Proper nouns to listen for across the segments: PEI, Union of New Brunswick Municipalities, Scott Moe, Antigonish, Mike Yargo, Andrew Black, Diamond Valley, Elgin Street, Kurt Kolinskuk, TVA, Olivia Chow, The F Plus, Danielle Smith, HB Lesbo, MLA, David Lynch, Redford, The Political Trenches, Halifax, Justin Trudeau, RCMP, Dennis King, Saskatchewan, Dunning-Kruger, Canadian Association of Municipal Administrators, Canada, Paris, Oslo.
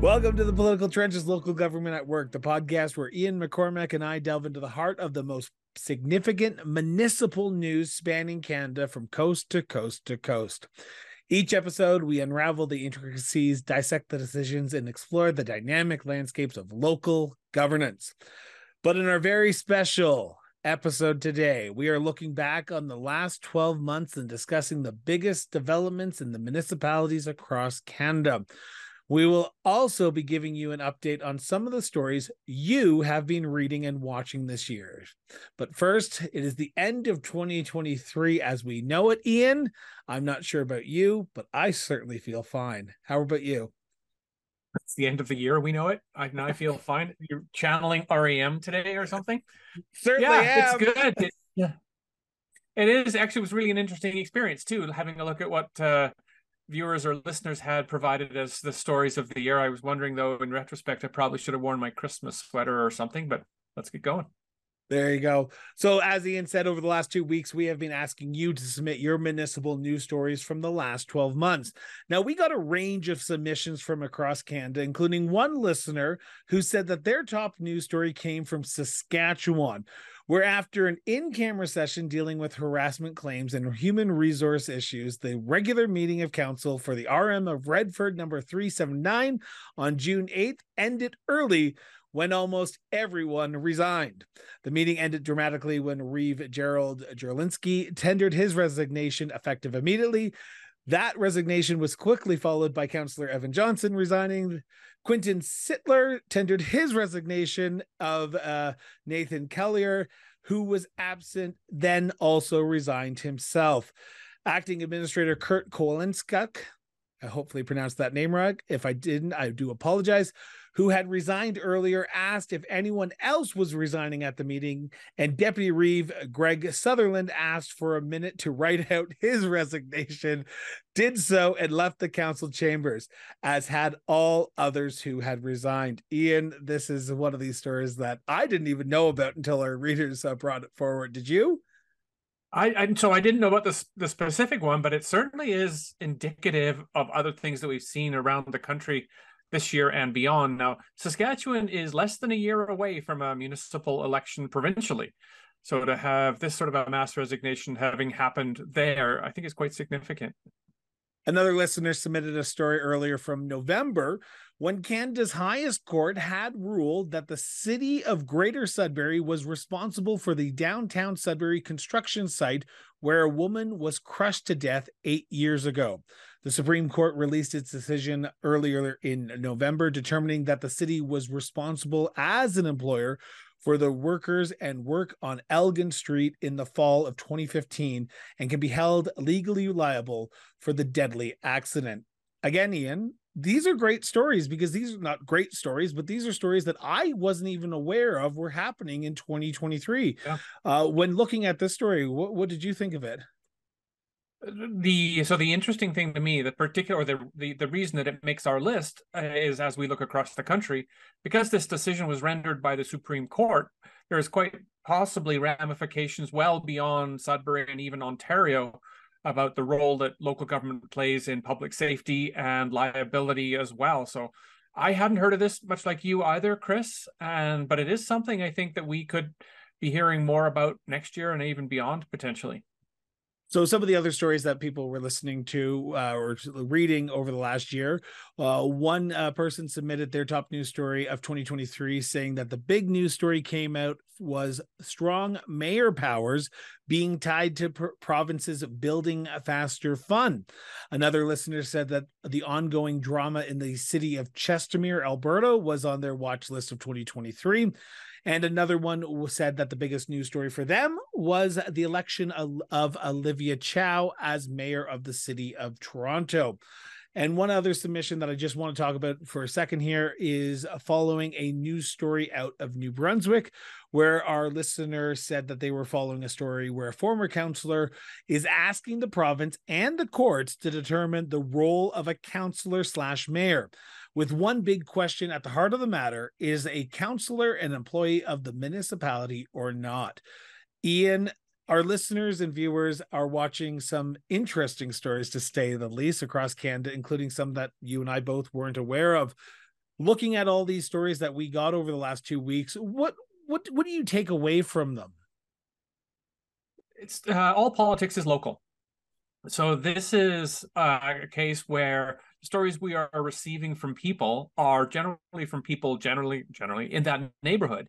Welcome to The Political Trenches, Local Government at Work, the podcast where Ian McCormack and I delve into the heart of the most significant municipal news spanning Canada from coast to coast to coast. Each episode, we unravel the intricacies, dissect the decisions, and explore the dynamic landscapes of local governance. But in our very special episode today, we are looking back on the last 12 months and discussing the biggest developments in the municipalities across Canada. We will also be giving you an update on some of the stories you have been reading and watching this year. But first, it is the end of 2023 as we know it, Ian. I'm not sure about you, but I certainly feel fine. How about you? It's the end of the year. We know it. I feel fine. You're channeling REM today or something? Certainly yeah, am. It's good. It is. Actually, it was really an interesting experience, too, having a look at what... viewers or listeners had provided as the stories of the year. I was wondering, though, in retrospect, I probably should have worn my Christmas sweater or something, but let's get going. There you go. So as Ian said, over the last 2 weeks, we have been asking you to submit your municipal news stories from the last 12 months. Now, we got a range of submissions from across Canada, including one listener who said that their top news story came from Saskatchewan, where after an in-camera session dealing with harassment claims and human resource issues, the regular meeting of council for the RM of Redford number 379 on June 8th ended early when almost everyone resigned. The meeting ended dramatically when Reeve Gerald Jerlinski tendered his resignation effective immediately. That resignation was quickly followed by Councillor Evan Johnson resigning. Quentin Sittler tendered his resignation of Nathan Kellier, who was absent, then also resigned himself. Acting Administrator Kurt Kolinskuk, I hopefully pronounced that name right. If I didn't, I do apologize, who had resigned earlier, asked if anyone else was resigning at the meeting, and Deputy Reeve Greg Sutherland asked for a minute to write out his resignation, did so, and left the council chambers, as had all others who had resigned. Ian, this is one of these stories that I didn't even know about until our readers brought it forward. Did you? I didn't know about the specific one, but it certainly is indicative of other things that we've seen around the country this year and beyond. Now, Saskatchewan is less than a year away from a municipal election provincially. So to have this sort of a mass resignation having happened there, I think is quite significant. Another listener submitted a story earlier from November when Canada's highest court had ruled that the city of Greater Sudbury was responsible for the downtown Sudbury construction site where a woman was crushed to death 8 years ago. The Supreme Court released its decision earlier in November, determining that the city was responsible as an employer for the workers and work on Elgin Street in the fall of 2015 and can be held legally liable for the deadly accident. Again, Ian, these are great stories because these are not great stories, but these are stories that I wasn't even aware of were happening in 2023. Yeah. When looking at this story, what did you think of it? The interesting thing to me, the reason that it makes our list is as we look across the country, because this decision was rendered by the Supreme Court, there is quite possibly ramifications well beyond Sudbury and even Ontario about the role that local government plays in public safety and liability as well. So I hadn't heard of this much like you either, Chris, but it is something I think that we could be hearing more about next year and even beyond potentially. So some of the other stories that people were listening to or reading over the last year, one person submitted their top news story of 2023 saying that the big news story came out was strong mayor powers being tied to provinces building a faster fund. Another listener said that the ongoing drama in the city of Chestermere, Alberta was on their watch list of 2023. And another one said that the biggest news story for them was the election of Olivia Chow as mayor of the city of Toronto. And one other submission that I just want to talk about for a second here is following a news story out of New Brunswick, where our listener said that they were following a story where a former councillor is asking the province and the courts to determine the role of a councillor/mayor. With one big question at the heart of the matter, is a councillor an employee of the municipality or not? Ian, our listeners and viewers are watching some interesting stories, to say the least, across Canada, including some that you and I both weren't aware of. looking at all these stories that we got over the last 2 weeks, what do you take away from them? It's all politics is local. So this is a case where stories we are receiving from people are generally from people in that neighborhood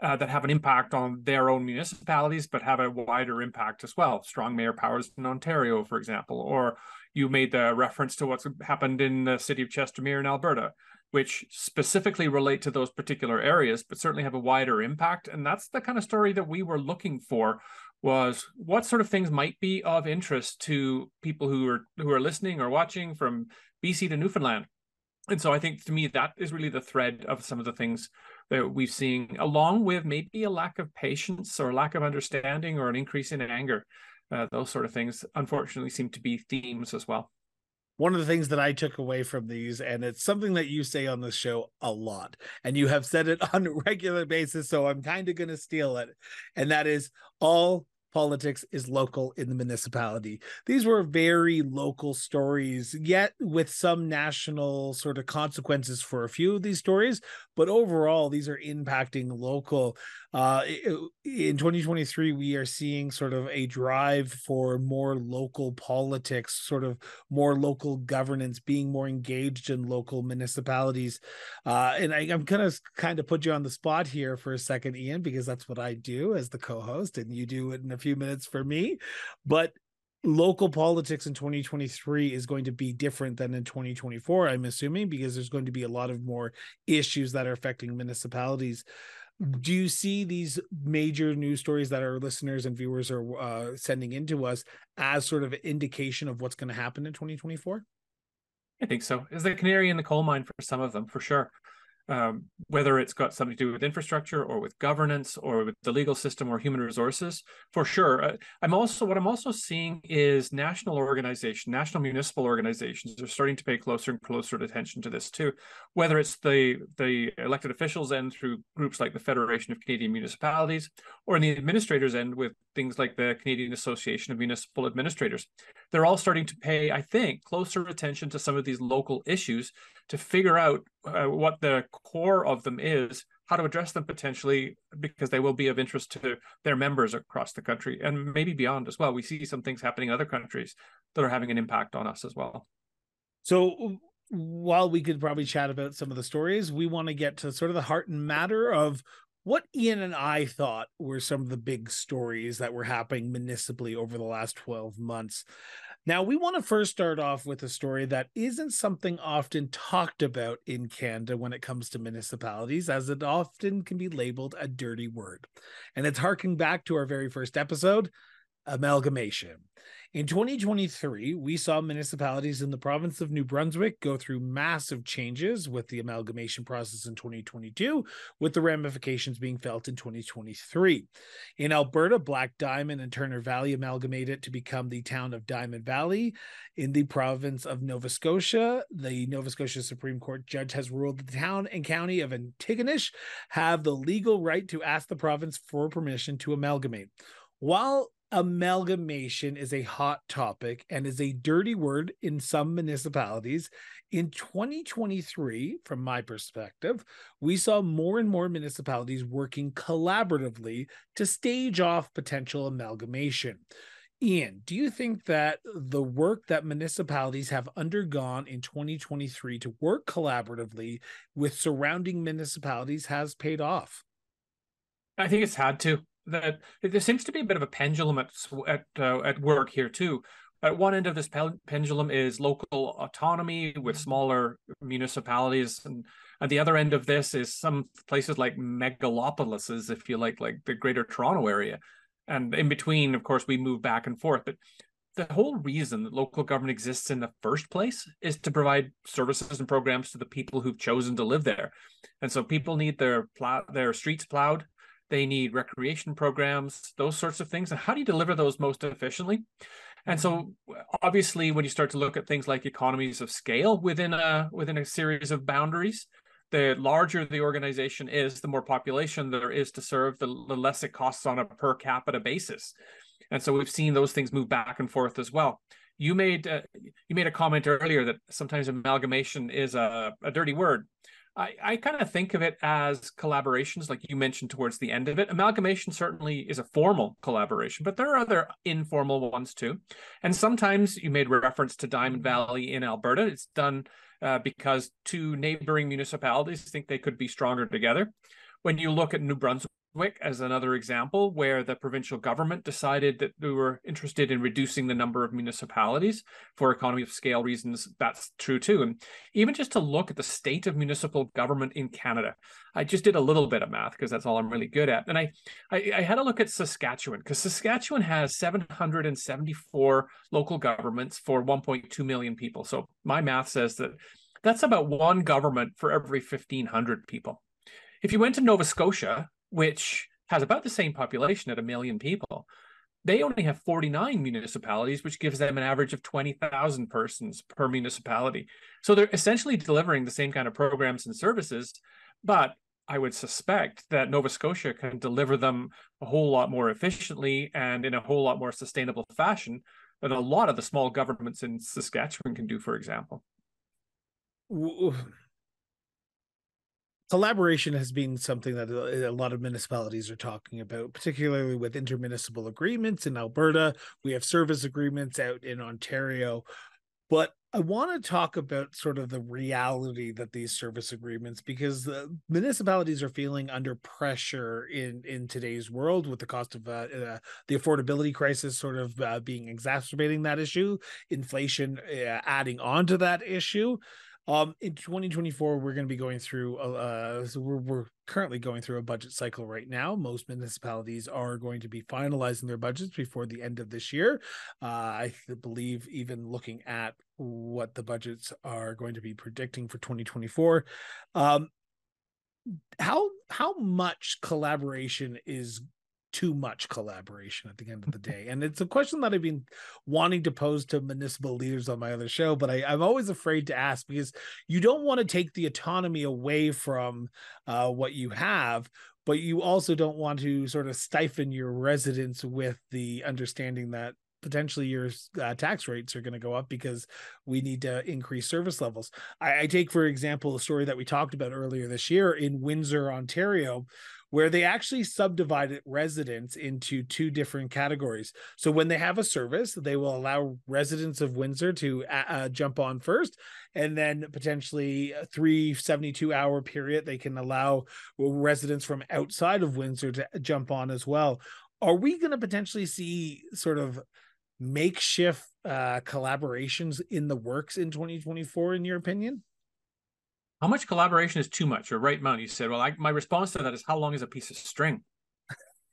that have an impact on their own municipalities, but have a wider impact as well. Strong mayor powers in Ontario, for example, or you made the reference to what's happened in the city of Chestermere in Alberta, which specifically relate to those particular areas, but certainly have a wider impact. And that's the kind of story that we were looking for, was what sort of things might be of interest to people who are listening or watching from BC to Newfoundland. And so I think, to me, that is really the thread of some of the things that we've seen, along with maybe a lack of patience or lack of understanding or an increase in anger. Those sort of things, unfortunately, seem to be themes as well. One of the things that I took away from these, and it's something that you say on this show a lot, and you have said it on a regular basis, so I'm kind of going to steal it, and that is all politics is local in the municipality. These were very local stories, yet with some national sort of consequences for a few of these stories, but overall, these are impacting local. In 2023, we are seeing sort of a drive for more local politics, sort of more local governance, being more engaged in local municipalities. And I'm going to kind of put you on the spot here for a second, Ian, because that's what I do as the co-host, and you do it in a few minutes for me. But local politics in 2023 is going to be different than in 2024, I'm assuming, because there's going to be a lot of more issues that are affecting municipalities. Do you see these major news stories that our listeners and viewers are sending in to us as sort of an indication of what's going to happen in 2024? I think so. It's the canary in the coal mine for some of them, for sure. Whether it's got something to do with infrastructure or with governance or with the legal system or human resources, for sure. What I'm also seeing is national municipal organizations are starting to pay closer and closer attention to this too, whether it's the elected officials end through groups like the Federation of Canadian Municipalities, or in the administrators end with things like the Canadian Association of Municipal Administrators. They're all starting to pay, I think, closer attention to some of these local issues to figure out what the core of them is, how to address them potentially, because they will be of interest to their members across the country and maybe beyond as well. We see some things happening in other countries that are having an impact on us as well. So while we could probably chat about some of the stories, we want to get to sort of the heart and matter of what Ian and I thought were some of the big stories that were happening municipally over the last 12 months. Now, we want to first start off with a story that isn't something often talked about in Canada when it comes to municipalities, as it often can be labeled a dirty word. And it's harking back to our very first episode, amalgamation. In 2023, we saw municipalities in the province of New Brunswick go through massive changes with the amalgamation process in 2022, with the ramifications being felt in 2023. In Alberta, Black Diamond and Turner Valley amalgamated to become the town of Diamond Valley. In the province of Nova Scotia, the Nova Scotia Supreme Court judge has ruled that the town and county of Antigonish have the legal right to ask the province for permission to amalgamate. While amalgamation is a hot topic and is a dirty word in some municipalities, in 2023, from my perspective, we saw more and more municipalities working collaboratively to stage off potential amalgamation. Ian, do you think that the work that municipalities have undergone in 2023 to work collaboratively with surrounding municipalities has paid off? I think it's had to. That there seems to be a bit of a pendulum at work here too. At one end of this pendulum is local autonomy with smaller municipalities, and at the other end of this is some places like megalopolises, if you like the Greater Toronto Area. And in between, of course, we move back and forth. But the whole reason that local government exists in the first place is to provide services and programs to the people who've chosen to live there. And so people need their streets plowed. They need recreation programs, those sorts of things. And how do you deliver those most efficiently? And so obviously, when you start to look at things like economies of scale within a series of boundaries, the larger the organization is, the more population there is to serve, the less it costs on a per capita basis. And so we've seen those things move back and forth as well. You made a comment earlier that sometimes amalgamation is a dirty word. I kind of think of it as collaborations, like you mentioned towards the end of it. Amalgamation certainly is a formal collaboration, but there are other informal ones too. And sometimes you made reference to Diamond Valley in Alberta. It's done because two neighboring municipalities think they could be stronger together. When you look at New Brunswick as another example, where the provincial government decided that we were interested in reducing the number of municipalities for economy of scale reasons, that's true too. And even just to look at the state of municipal government in Canada, I just did a little bit of math because that's all I'm really good at. And I had a look at Saskatchewan, because Saskatchewan has 774 local governments for 1.2 million people. So my math says that that's about one government for every 1,500 people. If you went to Nova Scotia, which has about the same population at 1 million people, they only have 49 municipalities, which gives them an average of 20,000 persons per municipality. So they're essentially delivering the same kind of programs and services, but I would suspect that Nova Scotia can deliver them a whole lot more efficiently and in a whole lot more sustainable fashion than a lot of the small governments in Saskatchewan can do, for example. Ooh. Collaboration has been something that a lot of municipalities are talking about, particularly with intermunicipal agreements in Alberta. We have service agreements out in Ontario. But I want to talk about sort of the reality that these service agreements, because the municipalities are feeling under pressure in today's world with the cost of the affordability crisis sort of being exacerbating that issue, inflation adding on to that issue. In 2024, we're going to be going through, we're currently going through a budget cycle right now. Most municipalities are going to be finalizing their budgets before the end of this year. I believe even looking at what the budgets are going to be predicting for 2024, how much collaboration is too much collaboration at the end of the day? And it's a question that I've been wanting to pose to municipal leaders on my other show, but I'm always afraid to ask, because you don't want to take the autonomy away from what you have, but you also don't want to sort of stifle your residents with the understanding that potentially your tax rates are going to go up because we need to increase service levels. I take, for example, a story that we talked about earlier this year in Windsor, Ontario, where they actually subdivided residents into two different categories. So when they have a service, they will allow residents of Windsor to jump on first, and then potentially a 72-hour period, they can allow residents from outside of Windsor to jump on as well. Are we going to potentially see sort of makeshift collaborations in the works in 2024, in your opinion? How much collaboration is too much? You're right, Mount. You said, well, my response to that is, how long is a piece of string?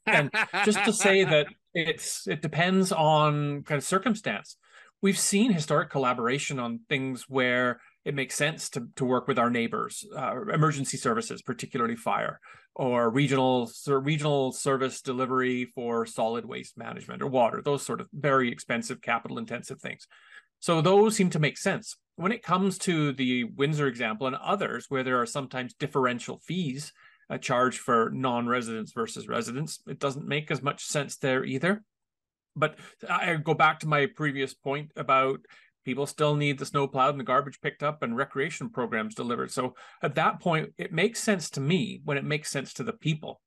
And just to say that it depends on kind of circumstance. We've seen historic collaboration on things where it makes sense to work with our neighbors, emergency services, particularly fire, or regional service delivery for solid waste management or water, those sort of very expensive, capital-intensive things. So those seem to make sense. When it comes to the Windsor example and others, where there are sometimes differential fees charged for non-residents versus residents, it doesn't make as much sense there either. But I go back to my previous point about people still need the snow plowed and the garbage picked up and recreation programs delivered. So at that point, it makes sense to me when it makes sense to the people.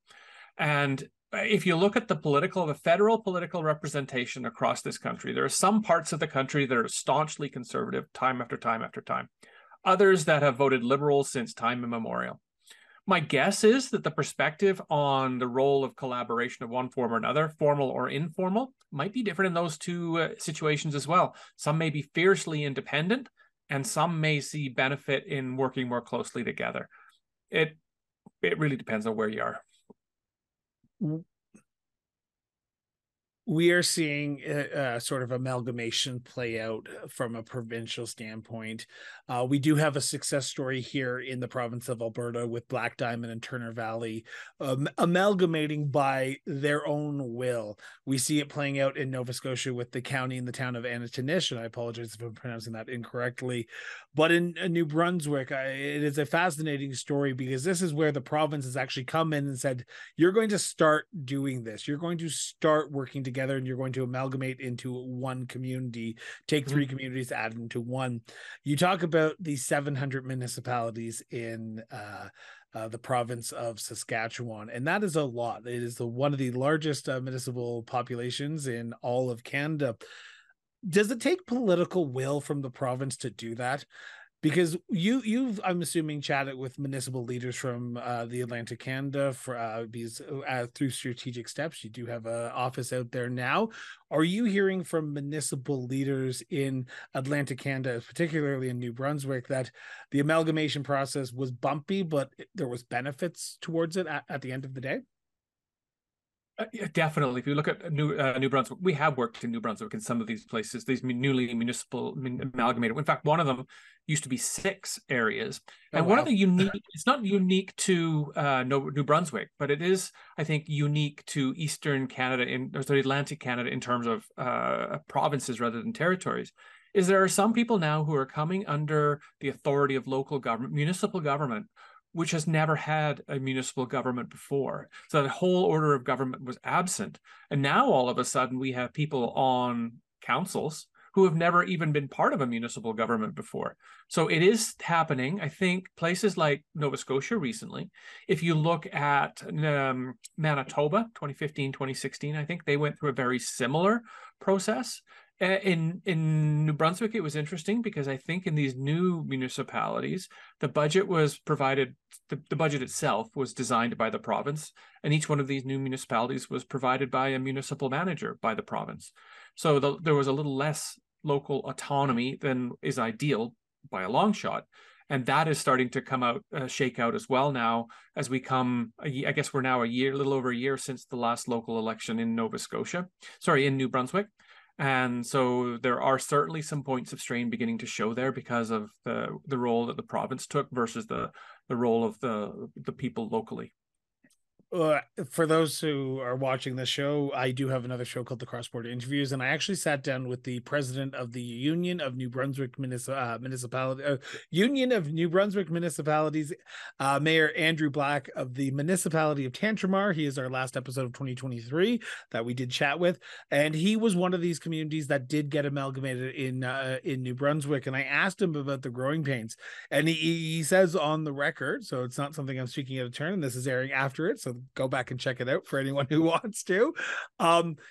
And if you look at the federal political representation across this country, there are some parts of the country that are staunchly conservative time after time after time, others that have voted liberal since time immemorial. My guess is that the perspective on the role of collaboration of one form or another, formal or informal, might be different in those two situations as well. Some may be fiercely independent, and some may see benefit in working more closely together. It really depends on where you are. We are seeing sort of amalgamation play out from a provincial standpoint. We do have a success story here in the province of Alberta with Black Diamond and Turner Valley amalgamating by their own will. We see it playing out in Nova Scotia with the county and the town of Antigonish, and I apologize if I'm pronouncing that incorrectly. But in New Brunswick, it is a fascinating story, because this is where the province has actually come in and said, you're going to start doing this. You're going to start working together together and you're going to amalgamate into one community, take three communities, add into one. You talk about the 700 municipalities in the province of Saskatchewan, and that is a lot. It is one of the largest municipal populations in all of Canada. Does it take political will from the province to do that? Because you've, I'm assuming, chatted with municipal leaders from the Atlantic Canada for through strategic steps. You do have an office out there now. Are you hearing from municipal leaders in Atlantic Canada, particularly in New Brunswick, that the amalgamation process was bumpy, but there was benefits towards it at the end of the day? Yeah, definitely. If you look at New Brunswick, we have worked in New Brunswick in some of these places, these newly municipal amalgamated. In fact, one of them used to be 6 areas. And one of the unique, it's not unique to New Brunswick, but it is, I think, unique to Eastern Canada, or to Atlantic Canada in terms of provinces rather than territories, is there are some people now who are coming under the authority of local government, municipal government, which has never had a municipal government before. So the whole order of government was absent. And now all of a sudden we have people on councils who have never even been part of a municipal government before. So it is happening. I think places like Nova Scotia recently, if you look at Manitoba, 2015, 2016, I think they went through a very similar process. In New Brunswick, it was interesting because I think in these new municipalities, the budget was provided, the budget itself was designed by the province, and each one of these new municipalities was provided by a municipal manager by the province. So there was a little less local autonomy than is ideal by a long shot. And that is starting to come out, shake out as well now as we come, I guess we're now a little over a year since the last local election in New Brunswick. And so there are certainly some points of strain beginning to show there because of the role that the province took versus the role of the people locally. For those who are watching the show, I do have another show called The Cross-Border Interviews, and I actually sat down with the president of the Union of New Brunswick Municipalities, Mayor Andrew Black of the municipality of Tantramar. He is our last episode of 2023 that we did chat with, and he was one of these communities that did get amalgamated in New Brunswick. And I asked him about the growing pains, and he says on the record, so it's not something I'm speaking out of turn, and this is airing after it, so go back and check it out for anyone who wants to.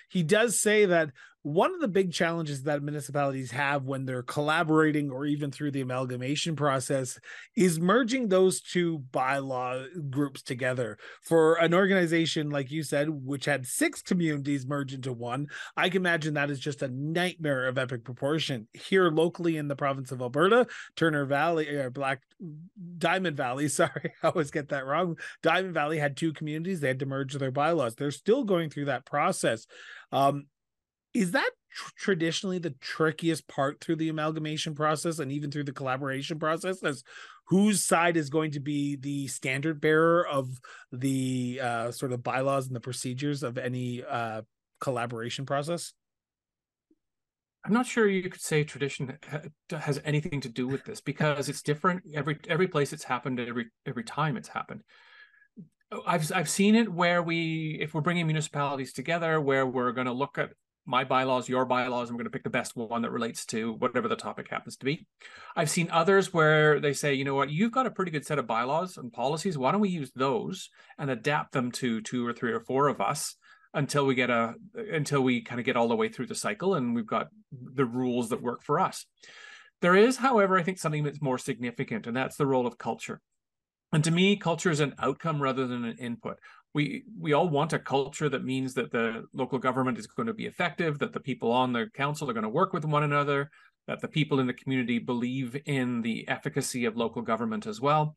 He does say that one of the big challenges that municipalities have when they're collaborating or even through the amalgamation process is merging those two bylaw groups together. For an organization, like you said, which had 6 communities merge into one, I can imagine that is just a nightmare of epic proportion. Here locally in the province of Alberta, Turner Valley, or Diamond Valley, sorry, I always get that wrong. Diamond Valley had 2 communities. They had to merge their bylaws. They're still going through that process. Is that traditionally the trickiest part through the amalgamation process and even through the collaboration process, as whose side is going to be the standard bearer of the sort of bylaws and the procedures of any collaboration process? I'm not sure you could say tradition has anything to do with this, because it's different every place it's happened, every time it's happened. I've seen it where if we're bringing municipalities together, where we're going to look at my bylaws, your bylaws, I'm going to pick the best one that relates to whatever the topic happens to be. I've seen others where they say, you know what, you've got a pretty good set of bylaws and policies. Why don't we use those and adapt them to 2 or 3 or 4 of us until we kind of get all the way through the cycle and we've got the rules that work for us. There is, however, I think something that's more significant, and that's the role of culture. And to me, culture is an outcome rather than an input. We all want a culture that means that the local government is going to be effective, that the people on the council are going to work with one another, that the people in the community believe in the efficacy of local government as well.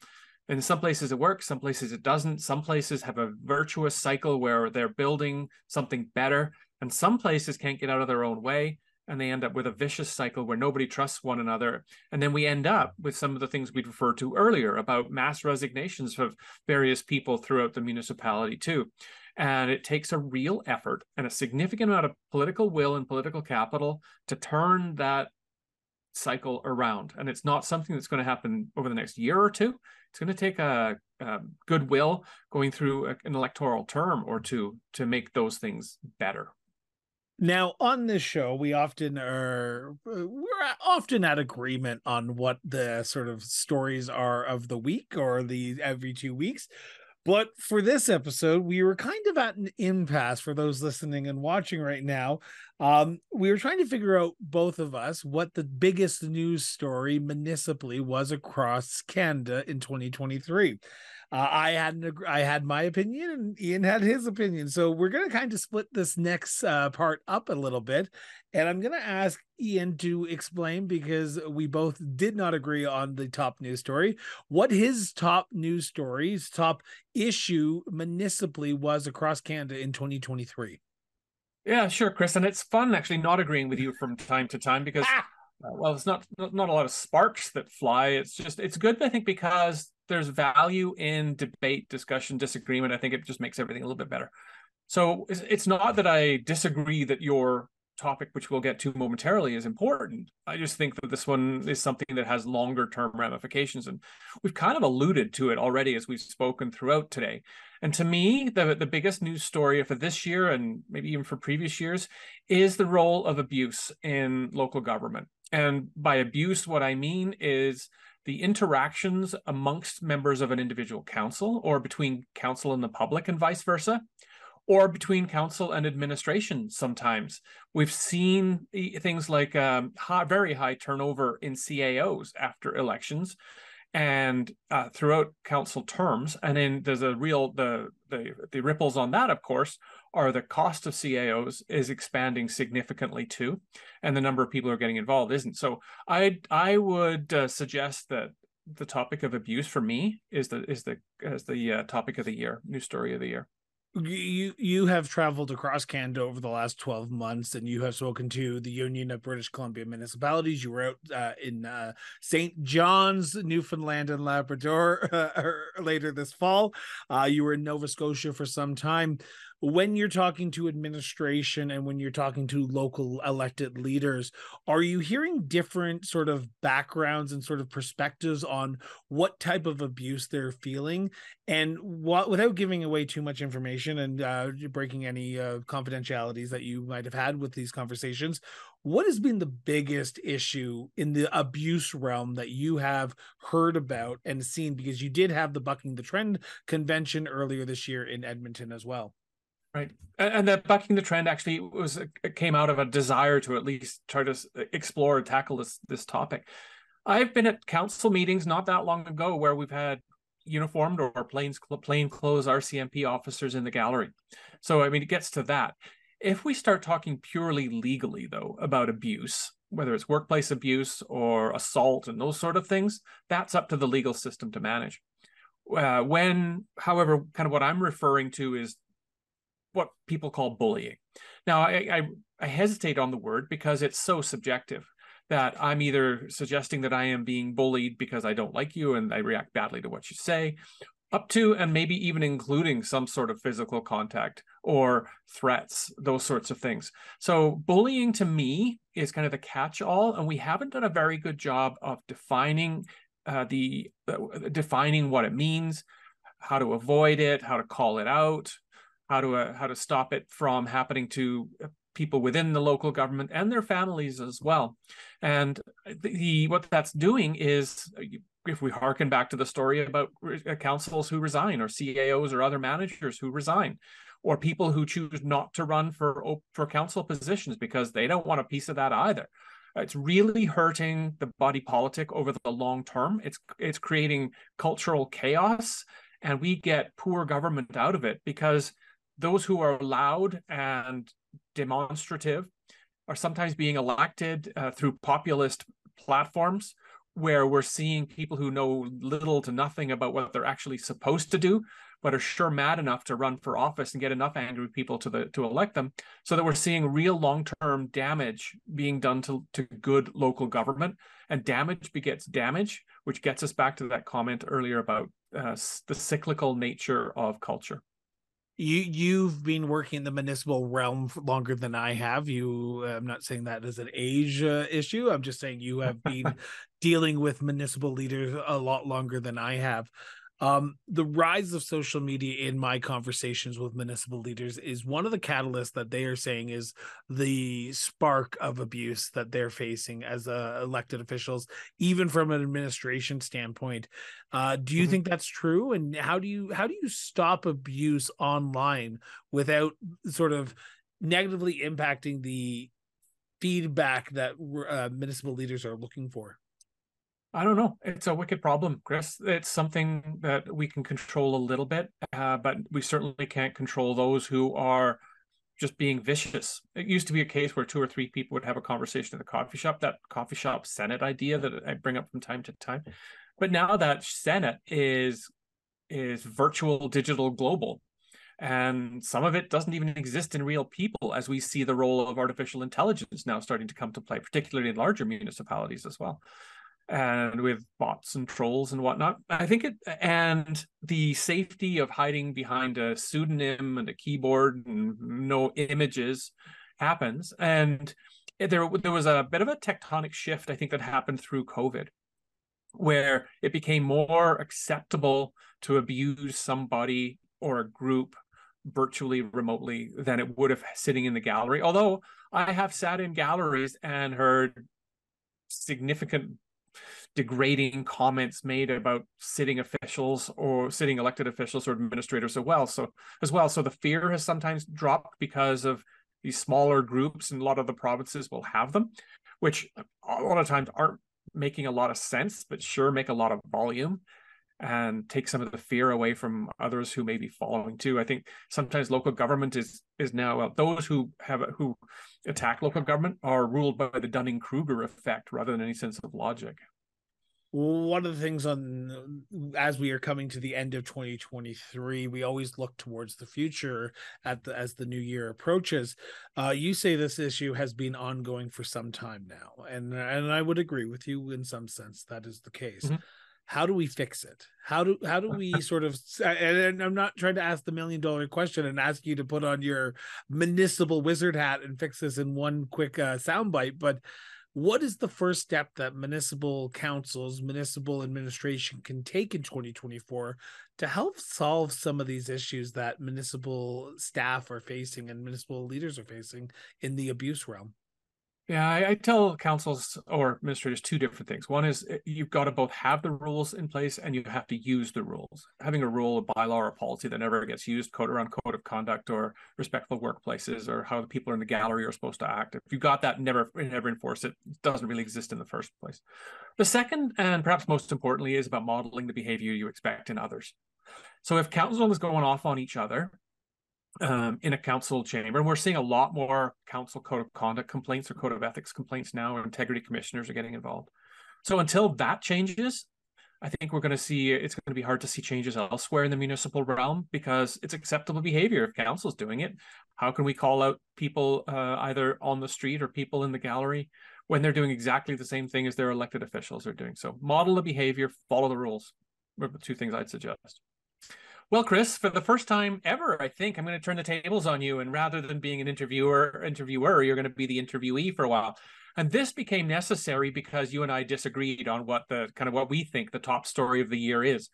In some places it works, some places it doesn't. Some places have a virtuous cycle where they're building something better, and some places can't get out of their own way, and they end up with a vicious cycle where nobody trusts one another. And then we end up with some of the things we referred to earlier about mass resignations of various people throughout the municipality too. And it takes a real effort and a significant amount of political will and political capital to turn that cycle around. And it's not something that's going to happen over the next year or two. It's going to take a goodwill going through an electoral term or two to make those things better. Now, on this show, we're often at agreement on what the sort of stories are of the week or the every 2 weeks. But for this episode, we were kind of at an impasse for those listening and watching right now. We were trying to figure out, both of us, what the biggest news story municipally was across Canada in 2023. I had my opinion and Ian had his opinion. So we're going to kind of split this next part up a little bit. And I'm going to ask Ian to explain, because we both did not agree on the top news story, what his top news stories, top issue municipally was across Canada in 2023. Yeah, sure, Chris. And it's fun actually not agreeing with you from time to time, because, well, it's not a lot of sparks that fly. It's just, it's good, I think, because there's value in debate, discussion, disagreement. I think it just makes everything a little bit better. So it's not that I disagree that your topic, which we'll get to momentarily, is important. I just think that this one is something that has longer term ramifications. And we've kind of alluded to it already as we've spoken throughout today. And to me, the biggest news story for this year, and maybe even for previous years, is the role of abuse in local government. And by abuse, what I mean is the interactions amongst members of an individual council, or between council and the public and vice versa, or between council and administration sometimes. We've seen things like very high turnover in CAOs after elections and throughout council terms. And then there's a real, the ripples on that, of course, are the cost of CAOs is expanding significantly too, and the number of people who are getting involved isn't. So I would suggest that the topic of abuse for me is the topic of the year, news story of the year. You have traveled across Canada over the last 12 months, and you have spoken to the Union of British Columbia Municipalities. You were out in St. John's, Newfoundland and Labrador later this fall. You were in Nova Scotia for some time. When you're talking to administration and when you're talking to local elected leaders, are you hearing different sort of backgrounds and sort of perspectives on what type of abuse they're feeling? And what, without giving away too much information and breaking any confidentialities that you might have had with these conversations, what has been the biggest issue in the abuse realm that you have heard about and seen? Because you did have the Bucking the Trend convention earlier this year in Edmonton as well. Right. And that bucking the trend actually came out of a desire to at least try to explore and tackle this topic. I've been at council meetings not that long ago where we've had uniformed or plainclothes RCMP officers in the gallery. So, I mean, it gets to that. If we start talking purely legally, though, about abuse, whether it's workplace abuse or assault and those sort of things, that's up to the legal system to manage. However, kind of what I'm referring to is what people call bullying. Now, I hesitate on the word because it's so subjective that I'm either suggesting that I am being bullied because I don't like you and I react badly to what you say, up to and maybe even including some sort of physical contact or threats, those sorts of things. So bullying to me is kind of the catch-all, and we haven't done a very good job of defining defining what it means, how to avoid it, how to call it out, how to stop it from happening to people within the local government and their families as well. And what that's doing is, if we hearken back to the story about councils who resign, or CAOs or other managers who resign, or people who choose not to run for council positions because they don't want a piece of that either. It's really hurting the body politic over the long term. It's creating cultural chaos, and we get poor government out of it because those who are loud and demonstrative are sometimes being elected through populist platforms, where we're seeing people who know little to nothing about what they're actually supposed to do, but are sure mad enough to run for office and get enough angry people to elect them, so that we're seeing real long-term damage being done to good local government. And damage begets damage, which gets us back to that comment earlier about the cyclical nature of culture. You've been working in the municipal realm for longer than I have. I'm not saying that as an age issue. I'm just saying you have been dealing with municipal leaders a lot longer than I have. The rise of social media in my conversations with municipal leaders is one of the catalysts that they are saying is the spark of abuse that they're facing as elected officials, even from an administration standpoint. Do you think that's true? And how do you stop abuse online without sort of negatively impacting the feedback that municipal leaders are looking for? I don't know. It's a wicked problem, Chris. It's something that we can control a little bit, but we certainly can't control those who are just being vicious. It used to be a case where 2 or 3 people would have a conversation at the coffee shop, that coffee shop Senate idea that I bring up from time to time. But now that Senate is virtual, digital, global, and some of it doesn't even exist in real people, as we see the role of artificial intelligence now starting to come to play, particularly in larger municipalities as well. And with bots and trolls and whatnot, I think it, and the safety of hiding behind a pseudonym and a keyboard and no images happens. And there was a bit of a tectonic shift, I think, that happened through COVID, where it became more acceptable to abuse somebody or a group virtually, remotely, than it would have sitting in the gallery. Although I have sat in galleries and heard significant degrading comments made about sitting officials or sitting elected officials or administrators as well, so the fear has sometimes dropped because of these smaller groups, and a lot of the provinces will have them, which a lot of times aren't making a lot of sense, but sure make a lot of volume and take some of the fear away from others who may be following too. I think sometimes local government is now, those who attack local government are ruled by the Dunning-Kruger effect rather than any sense of logic. One of the things as we are coming to the end of 2023, we always look towards the future as the new year approaches. You say this issue has been ongoing for some time now, and I would agree with you in some sense that is the case. Mm-hmm. How do we fix it? How do we sort of, and I'm not trying to ask the $1 million question and ask you to put on your municipal wizard hat and fix this in one quick soundbite, but what is the first step that municipal councils, municipal administration can take in 2024 to help solve some of these issues that municipal staff are facing and municipal leaders are facing in the abuse realm? Yeah, I tell councils or administrators 2 different things. One is you've got to both have the rules in place and you have to use the rules. Having a rule, a bylaw, or a policy that never gets used, code around code of conduct or respectful workplaces or how the people in the gallery are supposed to act. If you've got that, never enforce it. It doesn't really exist in the first place. The second, and perhaps most importantly, is about modeling the behavior you expect in others. So if council is going off on each other, in a council chamber, and we're seeing a lot more council code of conduct complaints or code of ethics complaints now, and integrity commissioners are getting involved. So until that changes, I think we're going to see, it's going to be hard to see changes elsewhere in the municipal realm, because it's acceptable behavior if council's doing it. How can we call out people either on the street or people in the gallery when they're doing exactly the same thing as their elected officials are doing? So model the behavior, follow the rules. They're the 2 things I'd suggest. Well, Chris, for the first time ever, I think I'm going to turn the tables on you. And rather than being an interviewer, you're going to be the interviewee for a while. And this became necessary because you and I disagreed on what what we think the top story of the year is.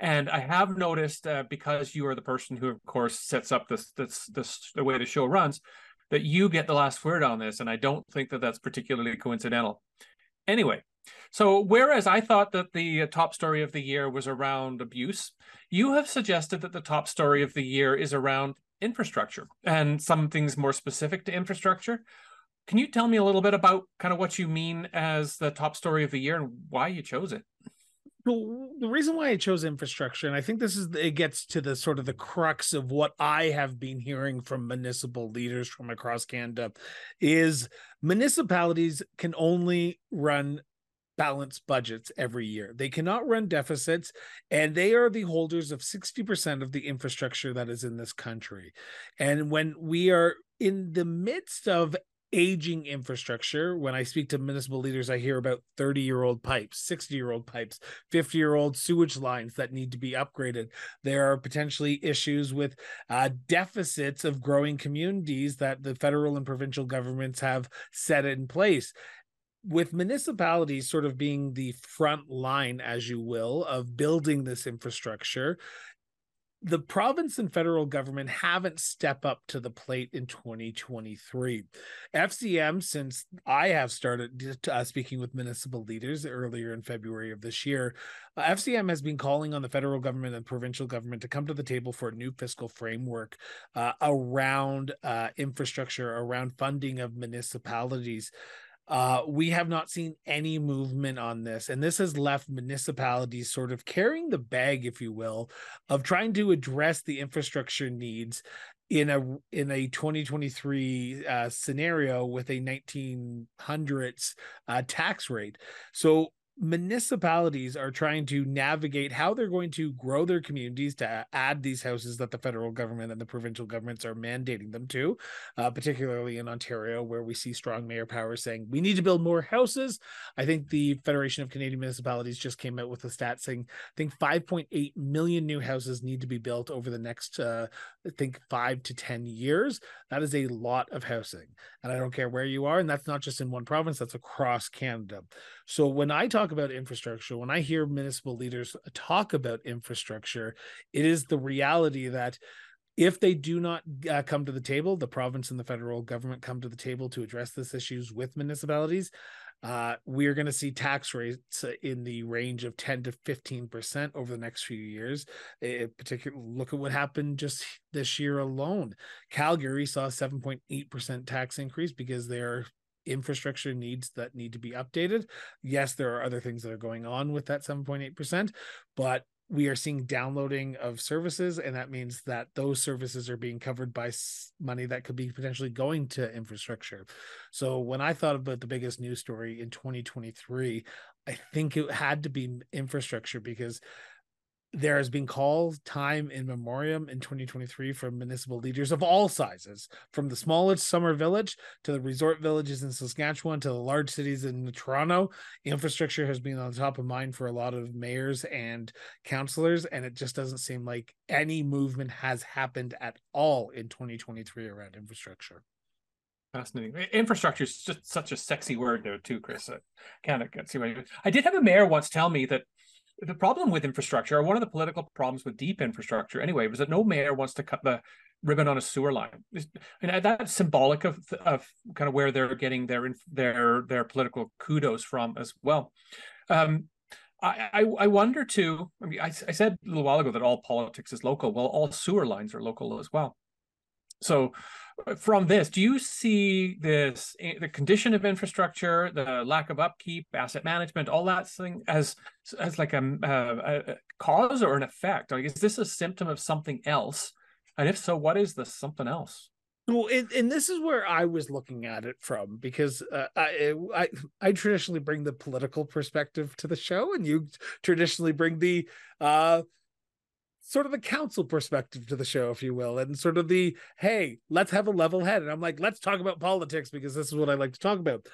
And I have noticed because you are the person who, of course, sets up the way the show runs, that you get the last word on this. And I don't think that that's particularly coincidental. Anyway. So whereas I thought that the top story of the year was around abuse, you have suggested that the top story of the year is around infrastructure and some things more specific to infrastructure. Can you tell me a little bit about kind of what you mean as the top story of the year and why you chose it? Well, the reason why I chose infrastructure, and I think this is, it gets to the sort of the crux of what I have been hearing from municipal leaders from across Canada, is municipalities can only run balanced budgets every year. They cannot run deficits, and they are the holders of 60% of the infrastructure that is in this country. And when we are in the midst of aging infrastructure, when I speak to municipal leaders, I hear about 30-year-old pipes, 60-year-old pipes, 50-year-old sewage lines that need to be upgraded. There are potentially issues with deficits of growing communities that the federal and provincial governments have set in place. with municipalities sort of being the front line, as you will, of building this infrastructure, the province and federal government haven't stepped up to the plate in 2023. FCM, since I have started speaking with municipal leaders earlier in February of this year, FCM has been calling on the federal government and provincial government to come to the table for a new fiscal framework around infrastructure, around funding of municipalities. We have not seen any movement on this, and this has left municipalities sort of carrying the bag, if you will, of trying to address the infrastructure needs in a 2023 scenario with a 1900s tax rate. So municipalities are trying to navigate how they're going to grow their communities to add these houses that the federal government and the provincial governments are mandating them to, particularly in Ontario, where we see strong mayor powers saying we need to build more houses. I think the Federation of Canadian Municipalities just came out with a stat saying I think 5.8 million new houses need to be built over the next, I think, 5 to 10 years. That is a lot of housing, and I don't care where you are, and that's not just in one province, that's across Canada. So when I talk about infrastructure, when I hear municipal leaders talk about infrastructure, it is the reality that if they do not come to the table, the province and the federal government come to the table to address these issues with municipalities, we're going to see tax rates in the range of 10 to 15% over the next few years. In particular, look at what happened just this year alone. Calgary saw a 7.8% tax increase because they're infrastructure needs that need to be updated. Yes, there are other things that are going on with that 7.8%, but we are seeing downloading of services, and that means that those services are being covered by money that could be potentially going to infrastructure. So when I thought about the biggest news story in 2023, I think it had to be infrastructure, because there has been calls time in memoriam in 2023 from municipal leaders of all sizes, from the smallest summer village to the resort villages in Saskatchewan to the large cities in Toronto. Infrastructure has been on top of mind for a lot of mayors and councillors, and it just doesn't seem like any movement has happened at all in 2023 around infrastructure. Fascinating. Infrastructure is just such a sexy word, though, too, Chris. I can't see why. I did have a mayor once tell me that the problem with infrastructure, or one of the political problems with deep infrastructure anyway, was that no mayor wants to cut the ribbon on a sewer line. And that's symbolic of kind of where they're getting their political kudos from as well. I wonder too, I mean, I said a little while ago that all politics is local. Well, all sewer lines are local as well. So from this, do you see this, the condition of infrastructure, the lack of upkeep, asset management, all that thing as like a cause or an effect? Like, is this a symptom of something else? And if so, what is this something else? Well, and this is where I was looking at it from, because I traditionally bring the political perspective to the show, and you traditionally bring the sort of the council perspective to the show, if you will, and sort of the, hey, let's have a level head. And I'm like, let's talk about politics because this is what I like to talk about.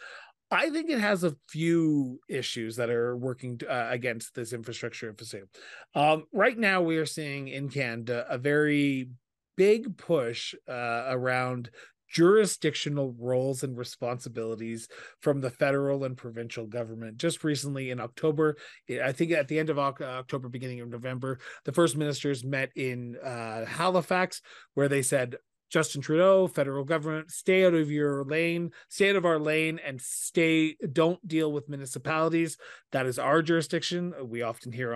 I think it has a few issues that are working against this infrastructure emphasis. Right now, we are seeing in Canada a very big push around jurisdictional roles and responsibilities from the federal and provincial government. Just recently in October, I think at the end of October, beginning of November, the first ministers met in Halifax, where they said, Justin Trudeau, federal government, stay out of your lane, stay out of our lane, and stay, don't deal with municipalities. That is our jurisdiction. We often hear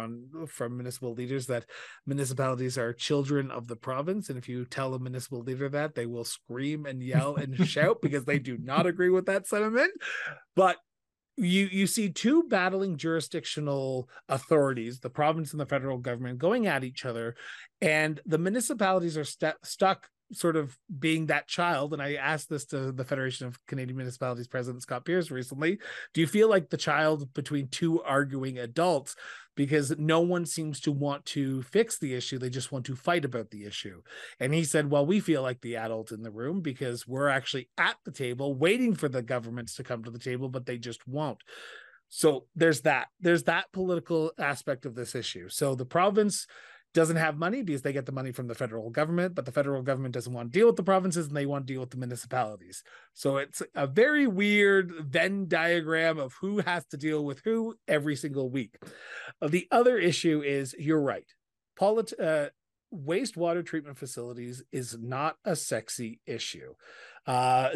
from municipal leaders that municipalities are children of the province. And if you tell a municipal leader that, they will scream and yell and shout because they do not agree with that sentiment. But You see two battling jurisdictional authorities, the province and the federal government, going at each other, and the municipalities are stuck sort of being that child. And I asked this to the Federation of Canadian Municipalities President Scott Pierce recently. Do you feel like the child between two arguing adults? Because no one seems to want to fix the issue. They just want to fight about the issue. And he said, well, we feel like the adult in the room because we're actually at the table waiting for the governments to come to the table, but they just won't. So there's that political aspect of this issue. So the province doesn't have money because they get the money from the federal government, but the federal government doesn't want to deal with the provinces and they want to deal with the municipalities. So it's a very weird Venn diagram of who has to deal with who every single week. The other issue is, you're right, wastewater treatment facilities is not a sexy issue.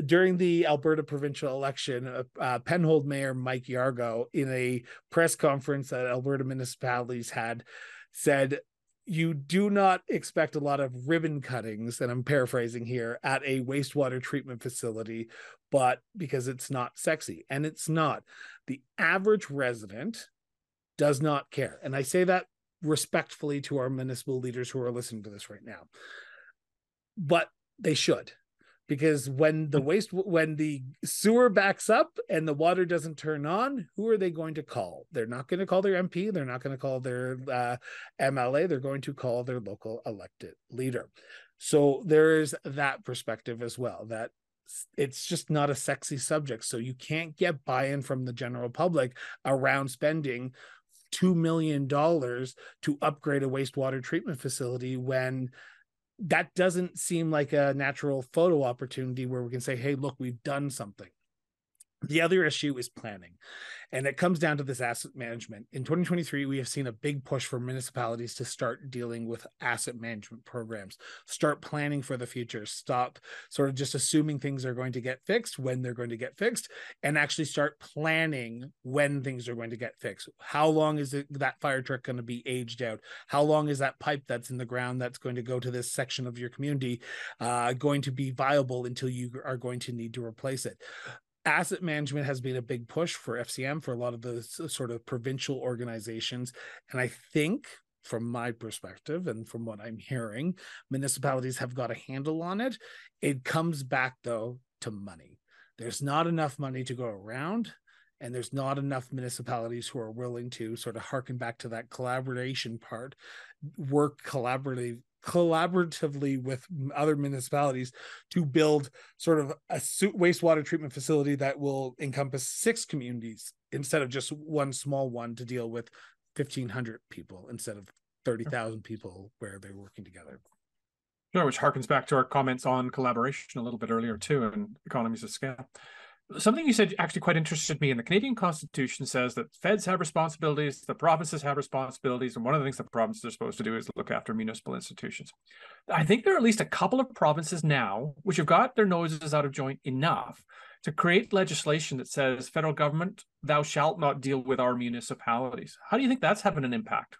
During the Alberta provincial election, Penhold Mayor Mike Yargo, in a press conference that Alberta municipalities had, said, you do not expect a lot of ribbon cuttings, and I'm paraphrasing here, at a wastewater treatment facility, but because it's not sexy. And it's not. The average resident does not care. And I say that respectfully to our municipal leaders who are listening to this right now, but they should, because when the sewer backs up and the water doesn't turn on, who are they going to call? They're not going to call their MP. They're not going to call their MLA. They're going to call their local elected leader. So there's that perspective as well, that it's just not a sexy subject. So you can't get buy-in from the general public around spending $2 million to upgrade a wastewater treatment facility when that doesn't seem like a natural photo opportunity where we can say, hey, look, we've done something. The other issue is planning, and it comes down to this asset management. In 2023, we have seen a big push for municipalities to start dealing with asset management programs, start planning for the future, stop sort of just assuming things are going to get fixed when they're going to get fixed, and actually start planning when things are going to get fixed. How long is that fire truck going to be aged out? How long is that pipe that's in the ground that's going to go to this section of your community going to be viable until you are going to need to replace it? Asset management has been a big push for FCM, for a lot of the sort of provincial organizations. And I think, from my perspective and from what I'm hearing, municipalities have got a handle on it. It comes back, though, to money. There's not enough money to go around, and there's not enough municipalities who are willing to sort of harken back to that collaboration part, work collaboratively with other municipalities to build sort of a wastewater treatment facility that will encompass 6 communities instead of just one small one to deal with 1,500 people instead of 30,000 people where they're working together. Sure, which harkens back to our comments on collaboration a little bit earlier too, and economies of scale. Something you said actually quite interested me. And the Canadian Constitution says that feds have responsibilities, the provinces have responsibilities, and one of the things the provinces are supposed to do is look after municipal institutions. I think there are at least a couple of provinces now which have got their noses out of joint enough to create legislation that says, federal government, thou shalt not deal with our municipalities. How do you think that's having an impact?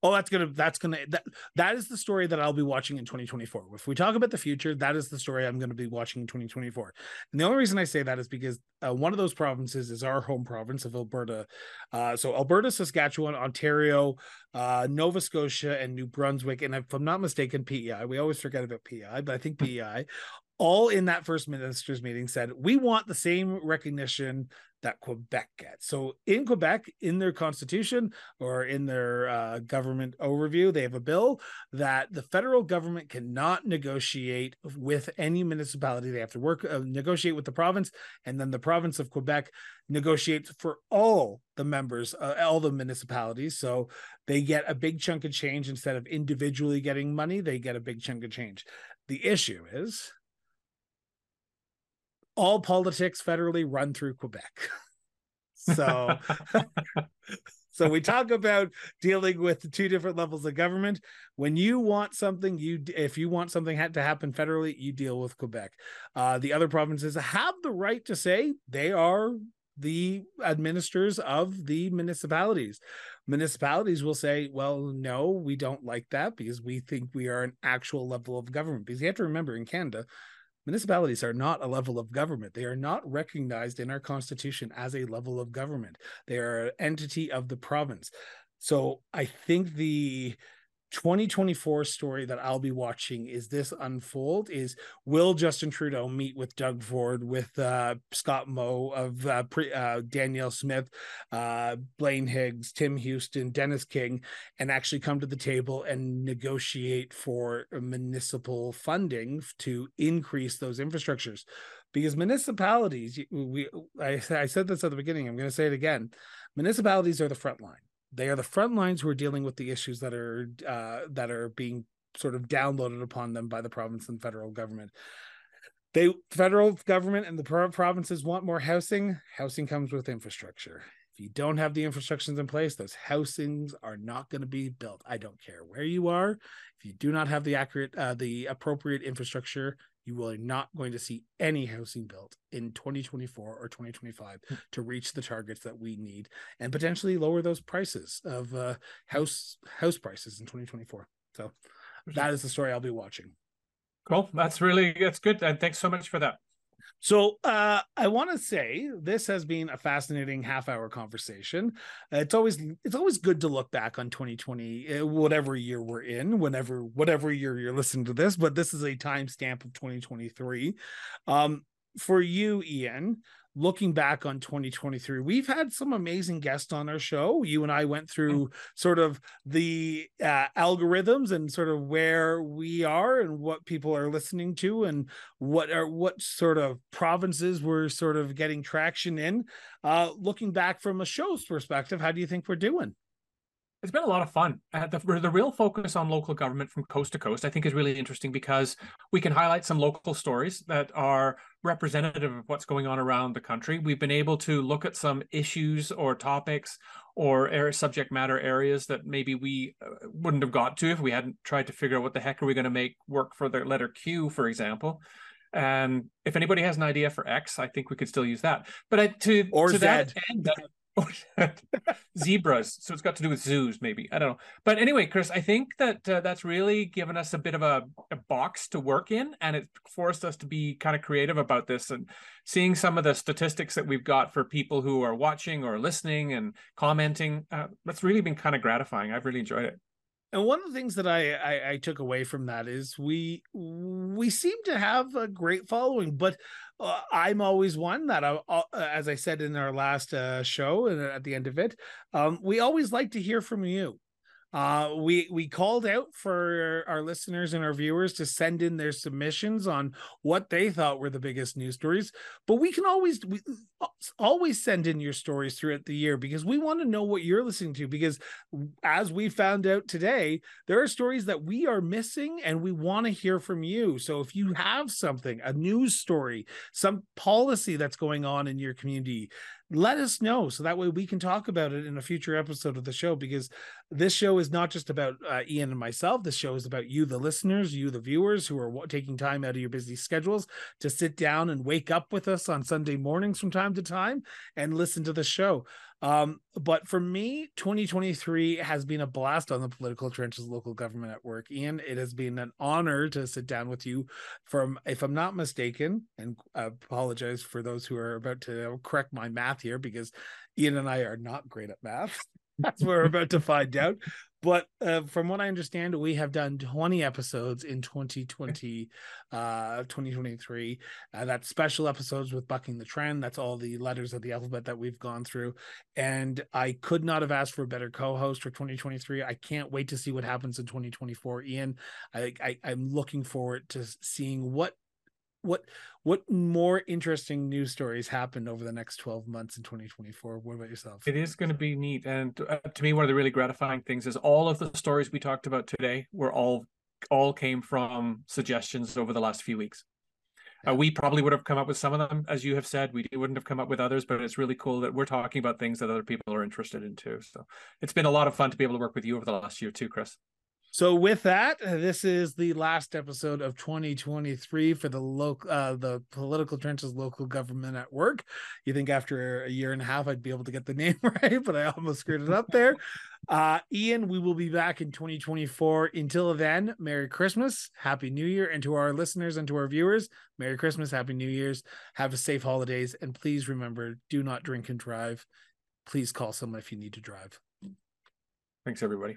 Oh, that is the story that I'll be watching in 2024. If we talk about the future, that is the story I'm going to be watching in 2024. And the only reason I say that is because one of those provinces is our home province of Alberta. So Alberta, Saskatchewan, Ontario, Nova Scotia, and New Brunswick. And if I'm not mistaken, PEI, we always forget about PEI, but I think PEI, all in that first minister's meeting said, we want the same recognition that Quebec gets. So in Quebec, in their constitution or in their government overview, they have a bill that the federal government cannot negotiate with any municipality. They have to negotiate with the province, and then the province of Quebec negotiates for all the members, all the municipalities. So they get a big chunk of change. Instead of individually getting money, they get a big chunk of change. The issue is, all politics federally run through Quebec. So we talk about dealing with 2 different levels of government. When you want something, if you want something to happen federally, you deal with Quebec. The other provinces have the right to say they are the administrators of the municipalities. Municipalities will say, well, no, we don't like that because we think we are an actual level of government. Because you have to remember, in Canada, municipalities are not a level of government. They are not recognized in our constitution as a level of government. They are an entity of the province. So I think the 2024 story that I'll be watching is this unfold is, will Justin Trudeau meet with Doug Ford, with Scott Moe, of Danielle Smith, Blaine Higgs, Tim Houston, Dennis King, and actually come to the table and negotiate for municipal funding to increase those infrastructures? Because municipalities, I said this at the beginning, I'm going to say it again, municipalities are the front line. They are the front lines who are dealing with the issues that are being sort of downloaded upon them by the province and federal government. They, federal government and the provinces want more housing. Housing comes with infrastructure. If you don't have the infrastructures in place, those housings are not going to be built. I don't care where you are. If you do not have the accurate, the appropriate infrastructure, you are not going to see any housing built in 2024 or 2025 to reach the targets that we need and potentially lower those prices of house prices in 2024. So that is the story I'll be watching. Cool. That's good. And thanks so much for that. So I want to say this has been a fascinating half-hour conversation. It's always good to look back on 2020, whatever year we're in, whatever year you're listening to this. But this is a timestamp of 2023. For you, Ian, looking back on 2023, we've had some amazing guests on our show. You and I went through sort of the algorithms and sort of where we are and what people are listening to and what sort of provinces we're sort of getting traction in. Looking back from a show's perspective, how do you think we're doing? It's been a lot of fun. The real focus on local government from coast to coast, I think, is really interesting because we can highlight some local stories that are representative of what's going on around the country. We've been able to look at some issues or topics or subject matter areas that maybe we wouldn't have got to if we hadn't tried to figure out what the heck are we going to make work for the letter Q, for example. If anybody has an idea for X, I think we could still use that. But to that end... Zebras. So it's got to do with zoos, maybe. I don't know. But anyway, Chris, I think that that's really given us a bit of a box to work in, and it forced us to be kind of creative about this. And seeing some of the statistics that we've got for people who are watching or listening and commenting, that's really been kind of gratifying. I've really enjoyed it. And one of the things that I took away from that is we seem to have a great following, but I'm always one that, as I said in our last show and at the end of it, we always like to hear from you. We called out for our listeners and our viewers to send in their submissions on what they thought were the biggest news stories, but we can always send in your stories throughout the year because we want to know what you're listening to, because as we found out today, there are stories that we are missing and we want to hear from you. So if you have something, a news story, some policy that's going on in your community, let us know so that way we can talk about it in a future episode of the show, because this show is not just about Ian and myself. This show is about you, the listeners, you, the viewers who are taking time out of your busy schedules to sit down and wake up with us on Sunday mornings from time to time and listen to the show. But for me, 2023 has been a blast on the Political Trenches Local Government at Work. Ian, it has been an honor to sit down with you from, if I'm not mistaken, and I apologize for those who are about to correct my math here, because Ian and I are not great at math. That's what we're about to find out. But from what I understand, we have done 20 episodes in 2023. That's special episodes with Bucking the Trend. That's all the letters of the alphabet that we've gone through. And I could not have asked for a better co-host for 2023. I can't wait to see what happens in 2024. Ian, I'm looking forward to seeing what more interesting news stories happen over the next 12 months in 2024? What about yourself? It is going to be neat. And to me, one of the really gratifying things is all of the stories we talked about today were all came from suggestions over the last few weeks. We probably would have come up with some of them, as you have said. We wouldn't have come up with others, but it's really cool that we're talking about things that other people are interested in too. So it's been a lot of fun to be able to work with you over the last year too, Chris. So with that, this is the last episode of 2023 for the Political Trenches Local Government at Work. You think after a year and a half, I'd be able to get the name right, but I almost screwed it up there. Ian, we will be back in 2024. Until then, Merry Christmas, Happy New Year, and to our listeners and to our viewers, Merry Christmas, Happy New Year's, have a safe holidays, and please remember, do not drink and drive. Please call someone if you need to drive. Thanks, everybody.